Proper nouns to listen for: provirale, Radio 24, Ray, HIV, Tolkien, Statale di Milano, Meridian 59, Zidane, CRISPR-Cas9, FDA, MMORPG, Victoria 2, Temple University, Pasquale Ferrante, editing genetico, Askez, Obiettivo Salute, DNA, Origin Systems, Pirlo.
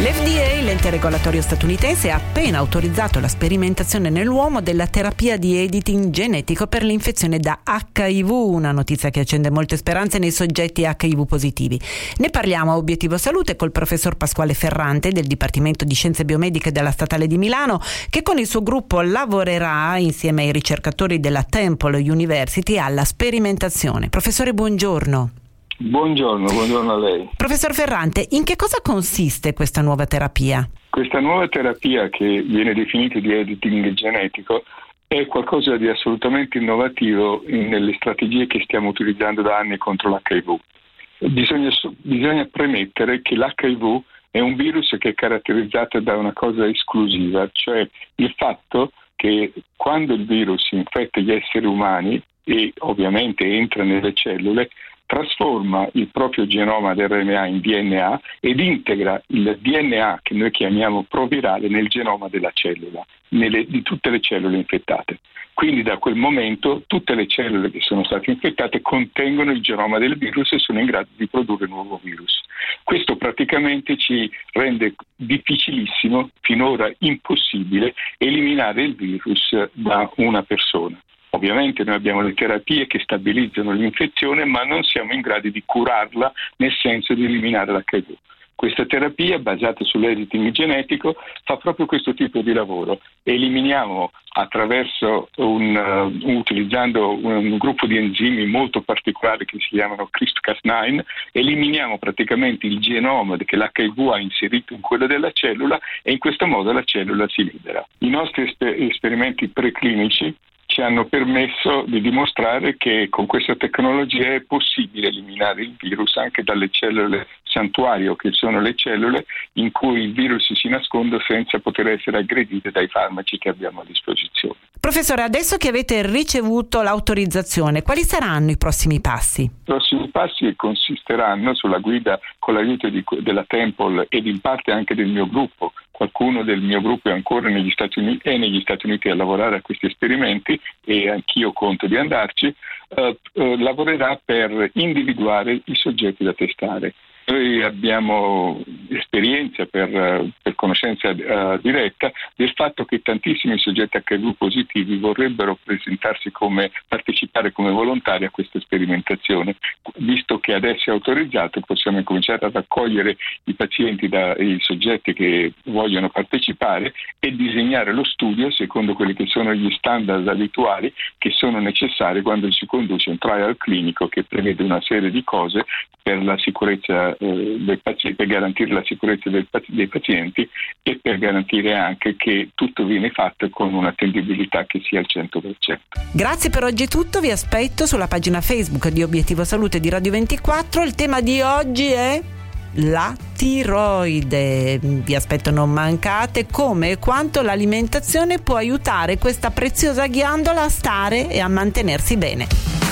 L'FDA, l'ente regolatorio statunitense, ha appena autorizzato la sperimentazione nell'uomo della terapia di editing genetico per l'infezione da HIV, una notizia che accende molte speranze nei soggetti HIV positivi. Ne parliamo a Obiettivo Salute col professor Pasquale Ferrante del Dipartimento di Scienze Biomediche della Statale di Milano, che con il suo gruppo lavorerà insieme ai ricercatori della Temple University alla sperimentazione. Professore, buongiorno. Buongiorno a lei. Professor Ferrante, in che cosa consiste questa nuova terapia? Questa nuova terapia, che viene definita di editing genetico, è qualcosa di assolutamente innovativo nelle strategie che stiamo utilizzando da anni contro l'HIV. Bisogna premettere che l'HIV è un virus che è caratterizzato da una cosa esclusiva, cioè il fatto che quando il virus infetta gli esseri umani e ovviamente entra nelle cellule, trasforma il proprio genoma d'RNA in DNA ed integra il DNA, che noi chiamiamo provirale, nel genoma della cellula, di tutte le cellule infettate. Quindi da quel momento tutte le cellule che sono state infettate contengono il genoma del virus e sono in grado di produrre nuovo virus. Questo praticamente ci rende difficilissimo, finora impossibile, eliminare il virus da una persona. Ovviamente noi abbiamo le terapie che stabilizzano l'infezione, ma non siamo in grado di curarla, nel senso di eliminare l'HIV. Questa terapia, basata sull'editing genetico, fa proprio questo tipo di lavoro. Eliminiamo attraverso utilizzando un gruppo di enzimi molto particolari che si chiamano CRISPR-Cas9, eliminiamo praticamente il genoma che l'HIV ha inserito in quello della cellula e in questo modo la cellula si libera. I nostri esperimenti preclinici ci hanno permesso di dimostrare che con questa tecnologia è possibile eliminare il virus anche dalle cellule santuario, che sono le cellule in cui il virus si nasconde senza poter essere aggredite dai farmaci che abbiamo a disposizione. Professore, adesso che avete ricevuto l'autorizzazione, quali saranno i prossimi passi? I prossimi passi consisteranno sulla guida, con l'aiuto della Temple ed in parte anche del mio gruppo. Qualcuno del mio gruppo è ancora negli Stati Uniti a lavorare a questi esperimenti, e anch'io conto di andarci. Lavorerà per individuare i soggetti da testare. Noi abbiamo esperienza per conoscenza diretta del fatto che tantissimi soggetti HIV positivi vorrebbero partecipare come volontari a questa sperimentazione. Visto che adesso è autorizzato, possiamo cominciare ad accogliere i pazienti, i soggetti che vogliono partecipare, e disegnare lo studio secondo quelli che sono gli standard abituali che sono necessari quando si conduce un trial clinico, che prevede una serie di cose per la sicurezza del paziente, per garantire la sicurezza dei pazienti e per garantire anche che tutto viene fatto con un'attendibilità che sia al 100%. Grazie, per oggi è tutto. Vi aspetto sulla pagina Facebook di Obiettivo Salute di Radio 24. Il tema di oggi è la tiroide. Vi aspetto, non mancate, come e quanto l'alimentazione può aiutare questa preziosa ghiandola a stare e a mantenersi bene.